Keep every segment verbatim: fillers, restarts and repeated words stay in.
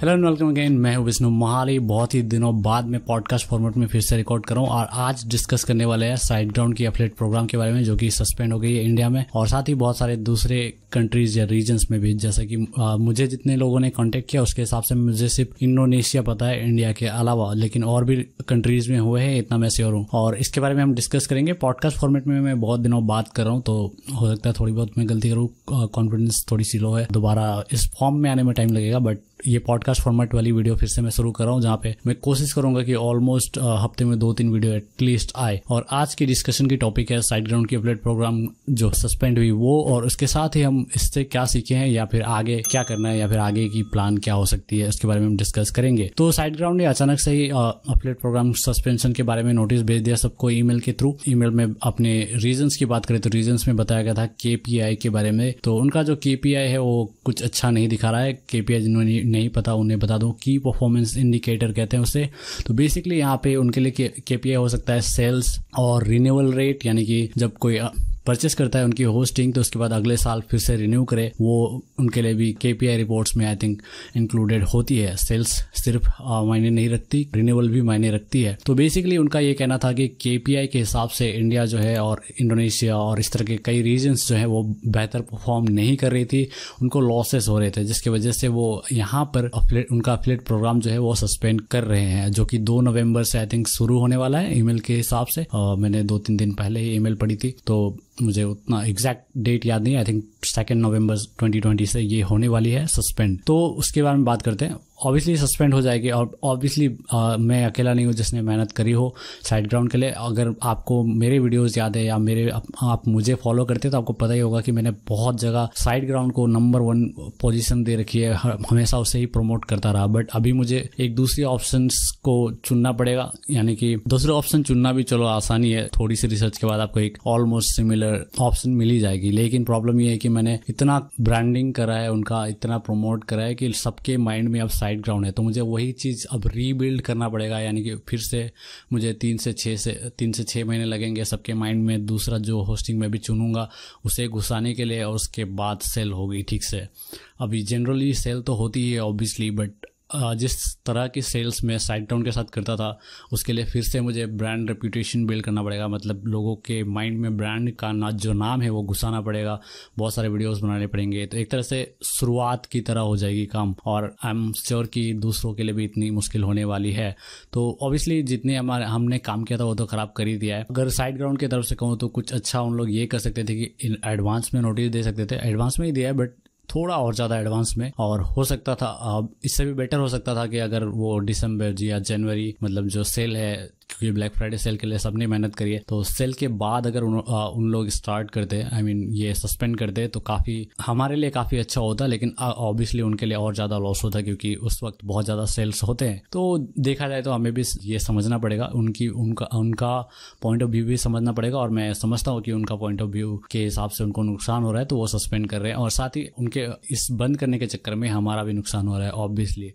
Hello and welcome again, मैं हूं विष्णु महाली। बहुत ही दिनों बाद में पॉडकास्ट फॉर्मेट में फिर से रिकॉर्ड कर रहा हूं और आज डिस्कस करने वाले हैं साइटग्राउंड की एफिलिएट प्रोग्राम के बारे में, जो कि सस्पेंड हो गई है इंडिया में और साथ ही बहुत सारे दूसरे कंट्रीज या रीजन्स में भी। जैसे कि आ, मुझे जितने लोगों ने कॉन्टेक्ट किया उसके हिसाब से मुझे सिर्फ इंडोनेशिया पता है इंडिया के अलावा, लेकिन और भी कंट्रीज में हुए हैं इतना मैं श्योर हूँ। और इसके बारे में हम डिस्कस करेंगे। पॉडकास्ट फॉर्मेट में मैं बहुत दिनों बात कर रहा हूँ तो हो सकता है थोड़ी बहुत मैं गलती करूँ, कॉन्फिडेंस थोड़ी सी लो है, दोबारा इस फॉर्म में आने में टाइम लगेगा। बट ये पॉडकास्ट फॉर्मेट वाली वीडियो फिर से मैं शुरू कर रहा हूँ, जहाँ पे मैं कोशिश करूंगा कि ऑलमोस्ट हफ्ते में दो तीन वीडियो एटलीस्ट आए। और आज की डिस्कशन की टॉपिक है साइटग्राउंड की एफिलिएट प्रोग्राम जो सस्पेंड हुई वो, और उसके साथ ही हम इससे क्या सीखे हैं या फिर आगे क्या करना है या फिर आगे की प्लान क्या हो सकती है, इसके बारे में हम डिस्कस करेंगे। तो साइटग्राउंड ने अचानक से ही एफिलिएट प्रोग्राम सस्पेंशन के बारे में नोटिस भेज दिया सबको ईमेल के थ्रू। ईमेल में अपने रीजंस की बात करें तो रीजंस में बताया गया था केपीआई के बारे में, तो उनका जो केपीआई है वो कुछ अच्छा नहीं दिखा रहा है। केपीआई जिन्होंने नहीं पता उन्हें बता दूं, की परफॉर्मेंस इंडिकेटर कहते हैं उसे। तो बेसिकली यहाँ पे उनके लिए केपीआई हो सकता है सेल्स और रिन्यूअल रेट, यानी कि जब कोई परचेस करता है उनकी होस्टिंग तो उसके बाद अगले साल फिर से रिन्यू करे, वो उनके लिए भी केपीआई रिपोर्ट्स में आई थिंक इंक्लूडेड होती है। सेल्स सिर्फ मायने नहीं रखती, रिन्यूअल भी मायने रखती है। तो बेसिकली उनका ये कहना था कि केपीआई के हिसाब से इंडिया जो है और इंडोनेशिया और इस तरह के कई रीजन्स जो है वो बेहतर परफॉर्म नहीं कर रही थी, उनको लॉसेस हो रहे थे, जिसकी वजह से वो यहाँ पर उनका एफिलिएट प्रोग्राम जो है वो सस्पेंड कर रहे हैं, जो कि दो नवम्बर से आई थिंक शुरू होने वाला है ईमेल के हिसाब से। मैंने दो तीन दिन पहले ही ईमेल पढ़ी थी तो मुझे उतना एग्जैक्ट डेट याद नहीं है, I think second November twenty twenty से ये होने वाली है सस्पेंड। तो उसके बारे में बात करते हैं। ऑब्वियसली सस्पेंड हो जाएगी और ऑब्वियसली मैं अकेला नहीं हूँ जिसने मेहनत करी हो साइटग्राउंड के लिए। अगर आपको मेरे वीडियोस याद है या मेरे आप, आप मुझे फॉलो करते तो आपको पता ही होगा कि मैंने बहुत जगह साइटग्राउंड को नंबर वन पोजीशन दे रखी है, हमेशा उसे ही प्रमोट करता रहा। बट अभी मुझे एक दूसरे ऑप्शंस को चुनना पड़ेगा, यानी कि दूसरे ऑप्शन चुनना भी चलो आसानी है, थोड़ी सी रिसर्च के बाद आपको एक ऑलमोस्ट सिमिलर ऑप्शन मिल ही जाएगी। लेकिन प्रॉब्लम यह है कि मैंने इतना ब्रांडिंग करा है उनका, इतना प्रमोट करा है कि सबके माइंड में अब साइटग्राउंड है। तो मुझे वही चीज़ अब रीबिल्ड करना पड़ेगा, यानी कि फिर से मुझे तीन से छः से तीन से छः महीने लगेंगे सबके माइंड में दूसरा जो होस्टिंग में भी चुनूंगा उसे घुसाने के लिए, और उसके बाद सेल होगी ठीक से। अभी जनरली सेल तो होती है ऑब्वियसली, बट जिस तरह की सेल्स मैं साइटग्राउंड के साथ करता था उसके लिए फिर से मुझे ब्रांड रेपुटेशन बिल्ड करना पड़ेगा, मतलब लोगों के माइंड में ब्रांड का ना जो नाम है वो घुसाना पड़ेगा, बहुत सारे वीडियोस बनाने पड़ेंगे। तो एक तरह से शुरुआत की तरह हो जाएगी काम, और आई एम श्योर कि दूसरों के लिए भी इतनी मुश्किल होने वाली है। तो ऑब्वियसली जितने हमारे हमने काम किया था वो तो ख़राब कर ही दिया है। अगर साइटग्राउंड की तरफ से कहूँ तो कुछ अच्छा उन लोग ये कर सकते थे कि एडवांस में नोटिस दे सकते थे, एडवांस में ही दिया है बट थोड़ा और ज़्यादा एडवांस में, और हो सकता था इससे भी बेटर हो सकता था कि अगर वो दिसंबर जी या जनवरी, मतलब जो सेल है, क्योंकि ब्लैक फ्राइडे सेल के लिए सबने मेहनत करी है, तो सेल के बाद अगर उन, आ, उन लोग स्टार्ट करते, आई I मीन mean, ये सस्पेंड करते तो काफ़ी हमारे लिए काफ़ी अच्छा होता, लेकिन ऑब्वियसली उनके लिए और ज़्यादा लॉस होता क्योंकि उस वक्त बहुत ज़्यादा सेल्स होते हैं। तो देखा जाए तो हमें भी ये समझना पड़ेगा, उनकी उनका उनका पॉइंट ऑफ व्यू भी समझना पड़ेगा, और मैं समझता हूँ कि उनका पॉइंट ऑफ व्यू के हिसाब से उनको नुकसान हो रहा है तो वो सस्पेंड कर रहे हैं, और साथ ही उनके इस बंद करने के चक्कर में हमारा भी नुकसान हो रहा है ऑब्वियसली।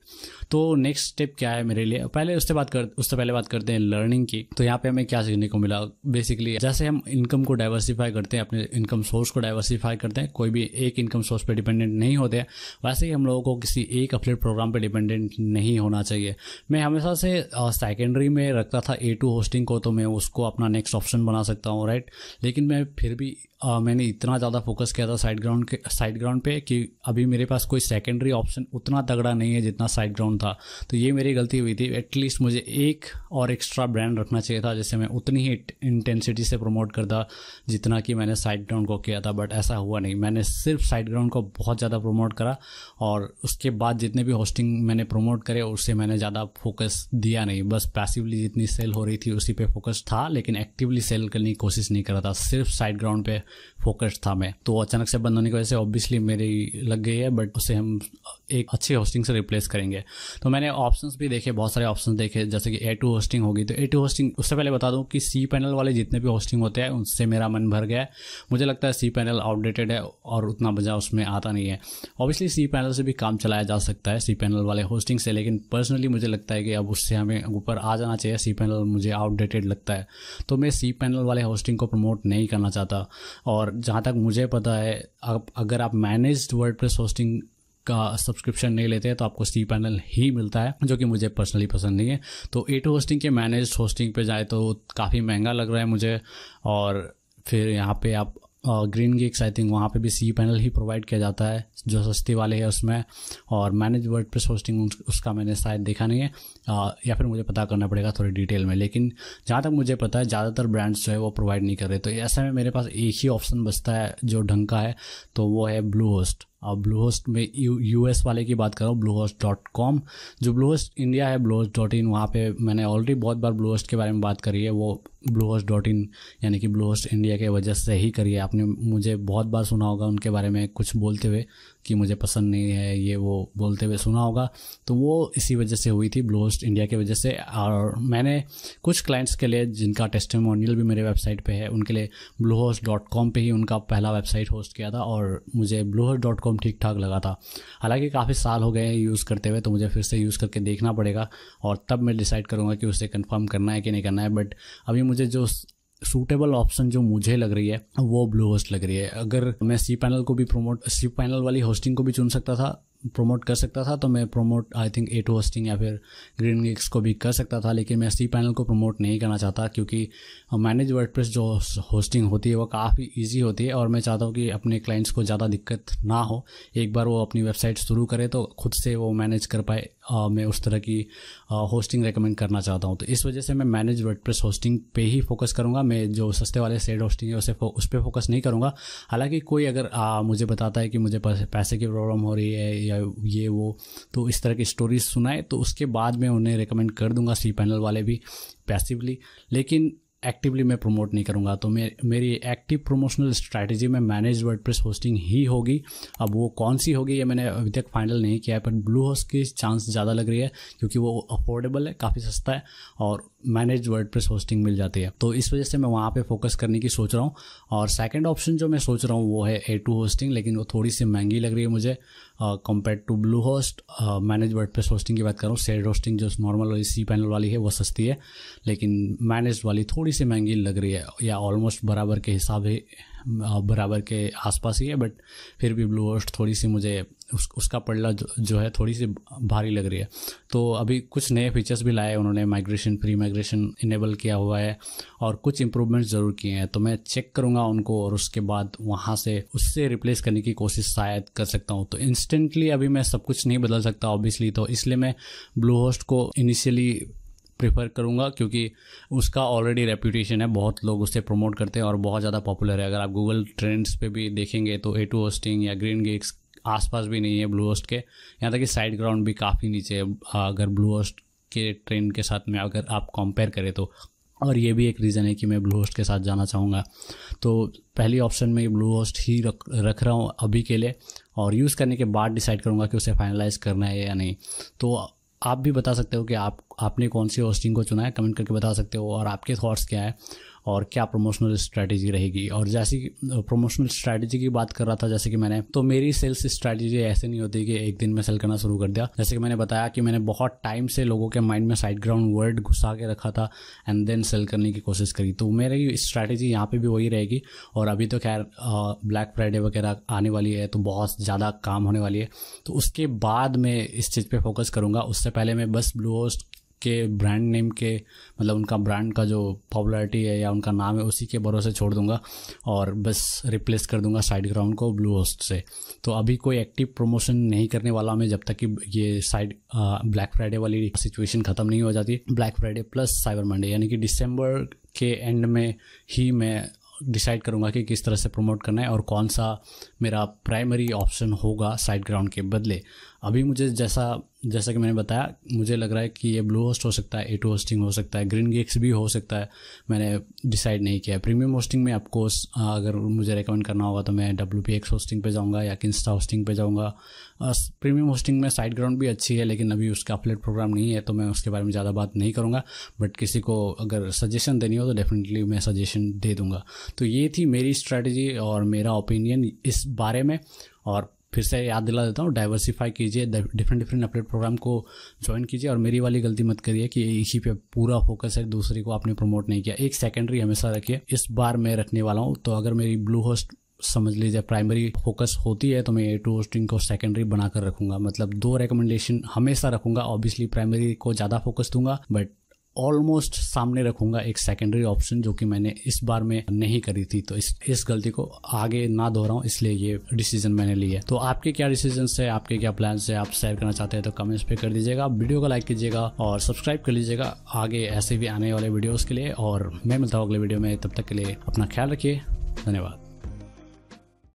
तो नेक्स्ट स्टेप क्या है मेरे लिए, पहले उससे बात कर उससे पहले बात करते हैं लर्निंग की। तो यहाँ पे हमें क्या सीखने को मिला, बेसिकली जैसे हम इनकम को डाइवर्सिफाई करते हैं, अपने इनकम सोर्स को डाइवर्सिफाई करते हैं, कोई भी एक इनकम सोर्स पे डिपेंडेंट नहीं होते हैं, वैसे ही हम लोगों को किसी एक एफिलिएट प्रोग्राम पे डिपेंडेंट नहीं होना चाहिए। मैं हमेशा से सेकेंडरी में रखता था ए टू होस्टिंग को, तो मैं उसको अपना नेक्स्ट ऑप्शन बना सकता हूँ राइट, लेकिन मैं फिर भी Uh, मैंने इतना ज़्यादा फोकस किया था साइटग्राउंड के साइटग्राउंड पे कि अभी मेरे पास कोई सेकेंडरी ऑप्शन उतना तगड़ा नहीं है जितना साइटग्राउंड था। तो ये मेरी गलती हुई थी, एटलीस्ट मुझे एक और एक्स्ट्रा ब्रांड रखना चाहिए था जिससे मैं उतनी ही इंटेंसिटी से प्रमोट करता जितना कि मैंने साइटग्राउंड को किया था, बट ऐसा हुआ नहीं। मैंने सिर्फ साइटग्राउंड को बहुत ज़्यादा प्रमोट करा और उसके बाद जितने भी होस्टिंग मैंने प्रमोट करे उससे मैंने ज़्यादा फोकस दिया नहीं, बस पैसिवली जितनी सेल हो रही थी उसी पर फोकस था, लेकिन एक्टिवली सेल करने की कोशिश नहीं करा था, सिर्फ साइटग्राउंड पे फोकस था मैं। तो अचानक से बंद होने की वजह से ऑब्वियसली मेरी लग गई है, बट उसे हम एक अच्छी होस्टिंग से रिप्लेस करेंगे। तो मैंने ऑप्शंस भी देखे, बहुत सारे ऑप्शंस देखे, जैसे कि ए टू होस्टिंग होगी। तो ए टू होस्टिंग, उससे पहले बता दूं कि सी पैनल वाले जितने भी होस्टिंग होते हैं उनसे मेरा मन भर गया है, मुझे लगता है सी पैनल आउटडेटेड है और उतना मजा उसमें आता नहीं है। ऑब्वियसली सी पैनल से भी काम चलाया जा सकता है सी पैनल वाले होस्टिंग से, लेकिन पर्सनली मुझे लगता है कि अब उससे हमें ऊपर आ जाना चाहिए, सी पैनल मुझे आउटडेटेड लगता है। तो मैं सी पैनल वाले होस्टिंग को प्रमोट नहीं करना चाहता, और जहाँ तक मुझे पता है आप अगर आप मैनेज्ड वर्डप्रेस होस्टिंग का सब्सक्रिप्शन नहीं लेते हैं तो आपको cPanel ही मिलता है, जो कि मुझे पर्सनली पसंद नहीं है। तो ए टू होस्टिंग के मैनेज होस्टिंग पे जाए तो काफ़ी महंगा लग रहा है मुझे। और फिर यहाँ पे आप ग्रीनगीक्स आई थिंक वहाँ पे भी cPanel ही प्रोवाइड किया जाता है जो सस्ती वाले है उसमें। और मैनेज वर्डप्रेस होस्टिंग उसका मैंने शायद देखा नहीं है, आ, या फिर मुझे पता करना पड़ेगा थोड़ी डिटेल में। लेकिन जहाँ तक मुझे पता है ज़्यादातर ब्रांड्स जो है वो प्रोवाइड नहीं कर रहे। तो ऐसे में मेरे पास एक ही ऑप्शन बचता है जो ढंग का है, तो वो है ब्लूहोस्ट। और ब्लूहोस्ट में यूएस वाले की बात कर रहा हूँ, ब्लूहोस्ट डॉट कॉम। जो ब्लूहोस्ट इंडिया है ब्लूहोस्ट डॉट इन, वहाँ पे मैंने ऑलरेडी बहुत बार ब्लूहोस्ट के बारे में बात करी है। वो ब्लूहोस्ट डॉट इन यानी कि ब्लूहोस्ट इंडिया के वजह से ही करी है। आपने मुझे बहुत बार सुना होगा उनके बारे में कुछ बोलते हुए कि मुझे पसंद नहीं है ये वो बोलते हुए सुना होगा। तो वो इसी वजह से हुई थी, ब्लूहोस्ट इंडिया की वजह से। और मैंने कुछ क्लाइंट्स के लिए जिनका टेस्टिमोनियल भी मेरे वेबसाइट पे है, उनके लिए ब्लूहोस्ट डॉट कॉम पे ही उनका पहला वेबसाइट होस्ट किया था और मुझे ब्लूहोस्ट डॉट कॉम ठीक ठाक लगा था। हालांकि काफ़ी साल हो गए हैं यूज़ करते हुए, तो मुझे फिर से यूज़ करके देखना पड़ेगा और तब मैं डिसाइड करूँगा कि उसे कन्फर्म करना है कि नहीं करना है। बट अभी मुझे जो सूटेबल ऑप्शन जो मुझे लग रही है वो ब्लूहोस्ट लग रही है। अगर मैं cPanel को भी प्रोमोट cPanel वाली होस्टिंग को भी चुन सकता था, प्रोमोट कर सकता था, तो मैं promote I think A two hosting या फिर ग्रीनगीक्स को भी कर सकता था। लेकिन मैं cPanel को प्रोमोट नहीं करना चाहता क्योंकि मैनेज वर्डप्रेस जो होस्टिंग होती है वो काफ़ी इजी होती है और मैं चाहता हूँ कि अपने क्लाइंट्स को ज़्यादा दिक्कत ना हो। एक बार वो अपनी वेबसाइट शुरू करे तो खुद से वो मैनेज कर पाए। आ, मैं उस तरह की आ, होस्टिंग रेकमेंड करना चाहता हूँ। तो इस वजह से मैं मैनेज वर्डप्रेस होस्टिंग पे ही फोकस करूँगा। मैं जो सस्ते वाले शेड होस्टिंग है उसे उस पर फोकस नहीं करूँगा। हालांकि कोई अगर आ, मुझे बताता है कि मुझे पैसे की प्रॉब्लम हो रही है या ये वो, तो इस तरह की स्टोरीज सुनाए तो उसके बाद मैं उन्हें रेकमेंड कर दूँगा, cPanel वाले भी पैसिवली। लेकिन एक्टिवली मैं प्रमोट नहीं करूँगा। तो मे मेरी एक्टिव प्रमोशनल स्ट्रैटेजी में मैनेज वर्डप्रेस होस्टिंग ही होगी। अब वो कौन सी होगी ये मैंने अभी तक फाइनल नहीं किया है, पर ब्लूहोस्ट की चांस ज़्यादा लग रही है क्योंकि वो अफोर्डेबल है, काफ़ी सस्ता है और मैनेज वर्डप्रेस होस्टिंग मिल जाती है। तो इस वजह से मैं वहाँ पे फोकस करने की सोच रहा हूँ। और सेकंड ऑप्शन जो मैं सोच रहा हूँ वो है ए टू होस्टिंग, लेकिन वो थोड़ी सी महंगी लग रही है मुझे compare to Bluehost. Manage WordPress hosting की बात कर रहा हूँ, शेड होस्टिंग जो नॉर्मल वाली cPanel वाली है वो सस्ती है, लेकिन मैनेज वाली थोड़ी सी महंगी लग रही है या ऑलमोस्ट बराबर के हिसाब है, बराबर के आसपास ही है। बट फिर भी ब्लूहोस्ट थोड़ी सी मुझे उस, उसका पड़ला जो, जो है थोड़ी सी भारी लग रही है। तो अभी कुछ नए फीचर्स भी लाए उन्होंने, माइग्रेशन फ्री माइग्रेशन इनेबल किया हुआ है और कुछ इंप्रूवमेंट्स ज़रूर किए हैं। तो मैं चेक करूँगा उनको और उसके बाद वहाँ से उससे रिप्लेस करने की कोशिश शायद कर सकता हूँ। तो इंस्टेंटली अभी मैं सब कुछ नहीं बदल सकता ऑब्वियसली, तो इसलिए मैं ब्लूहोस्ट को इनिशियली प्रेफर करूँगा क्योंकि उसका ऑलरेडी रेप्यूटेशन है, बहुत लोग उसे प्रमोट करते हैं और बहुत ज़्यादा पॉपुलर है। अगर आप गूगल ट्रेंड्स पे भी देखेंगे तो ए टू होस्टिंग या ग्रीनगीक्स आसपास भी नहीं है ब्लूहोस्ट के, यहाँ तक कि साइटग्राउंड भी काफ़ी नीचे है अगर ब्लूहोस्ट के ट्रेंड के साथ में अगर आप कंपेयर करें तो। और ये भी एक रीज़न है कि मैं ब्लूहोस्ट के साथ जाना चाहूँगा। तो पहली ऑप्शन में ब्लूहोस्ट ही रख रख रहा हूँ अभी के लिए और यूज़ करने के बाद डिसाइड करूँगा कि उसे फाइनलाइज़ करना है या नहीं। तो आप भी बता सकते हो कि आप आपने कौन सी होस्टिंग को चुना है, कमेंट करके बता सकते हो और आपके थॉट्स क्या है और क्या प्रमोशनल स्ट्रैटेजी रहेगी। और जैसे प्रमोशनल स्ट्रैटेजी की बात कर रहा था, जैसे कि मैंने तो मेरी सेल्स स्ट्रैटेजी ऐसे नहीं होती कि एक दिन में सेल करना शुरू कर दिया। जैसे कि मैंने बताया कि मैंने बहुत टाइम से लोगों के माइंड में साइटग्राउंड वर्ड घुसा के रखा था एंड देन सेल करने की कोशिश करी। तो मेरी स्ट्रैटेजी यहाँ पर भी वही रहेगी। और अभी तो खैर ब्लैक फ्राइडे वगैरह आने वाली है तो बहुत ज़्यादा काम होने वाली है, तो उसके बाद मैं इस चीज़ पर फोकस करूँगा। उससे पहले मैं बस ब्लूहोस्ट के ब्रांड नेम के मतलब उनका ब्रांड का जो पॉपुलैरिटी है या उनका नाम है उसी के भरोसे छोड़ दूंगा और बस रिप्लेस कर दूंगा साइटग्राउंड को ब्लूहोस्ट से। तो अभी कोई एक्टिव प्रमोशन नहीं करने वाला मैं, जब तक कि ये साइड ब्लैक फ्राइडे वाली सिचुएशन ख़त्म नहीं हो जाती। Black Friday plus cyber Monday यानी कि डिसम्बर के एंड में ही मैं डिसाइड करूंगा कि किस तरह से प्रमोट करना है और कौन सा मेरा प्राइमरी ऑप्शन होगा साइटग्राउंड के बदले। अभी मुझे जैसा जैसा कि मैंने बताया मुझे लग रहा है कि ये ब्लूहोस्ट हो सकता है, ए टू होस्टिंग हो सकता है, ग्रीनगीक्स भी हो सकता है, मैंने डिसाइड नहीं किया है। प्रीमियम होस्टिंग में आपको अगर मुझे रेकमेंड करना होगा तो मैं डब्ल्यू पी एक्स होस्टिंग पे जाऊंगा या किंस्टा होस्टिंग पे जाऊंगा। प्रीमियम होस्टिंग में साइटग्राउंड भी अच्छी है लेकिन अभी उसका अपलेट प्रोग्राम नहीं है तो मैं उसके बारे में ज़्यादा बात नहीं करूँगा। बट किसी को अगर सजेशन देनी हो तो डेफिनेटली मैं सजेशन दे दूँगा। तो ये थी मेरी स्ट्रैटेजी और मेरा ओपिनियन इस बारे में। और फिर से याद दिला देता हूँ, डाइवर्सिफाई कीजिए, डिफरेंट डिफरेंट अपडेट प्रोग्राम को ज्वाइन कीजिए और मेरी वाली गलती मत करिए कि इसी पे पूरा फोकस है, दूसरे को आपने प्रमोट नहीं किया। एक सेकेंडरी हमेशा रखिए, इस बार मैं रखने वाला हूँ। तो अगर मेरी ब्लूहोस्ट समझ लीजिए प्राइमरी फोकस होती है तो मैं ए टू होस्टिंग को सेकेंडरी बनाकर रखूंगा, मतलब दो रिकमेंडेशन हमेशा रखूंगा। ऑब्वियसली प्राइमरी को ज़्यादा फोकस दूंगा बट ऑलमोस्ट सामने रखूंगा एक सेकेंडरी ऑप्शन, जो कि मैंने इस बार में नहीं करी थी। तो इस इस गलती को आगे ना दोहराऊं, इसलिए ये डिसीजन मैंने लिया है। तो आपके क्या डिसीजन है, आपके क्या प्लान है, आप शेयर करना चाहते हैं तो कमेंट्स पे कर दीजिएगा, वीडियो को लाइक कीजिएगा और सब्सक्राइब कर लीजिएगा आगे ऐसे भी आने वाले वीडियोज के लिए। और मैं मिलता हूँ अगले वीडियो में, तब तक के लिए अपना ख्याल रखिए, धन्यवाद।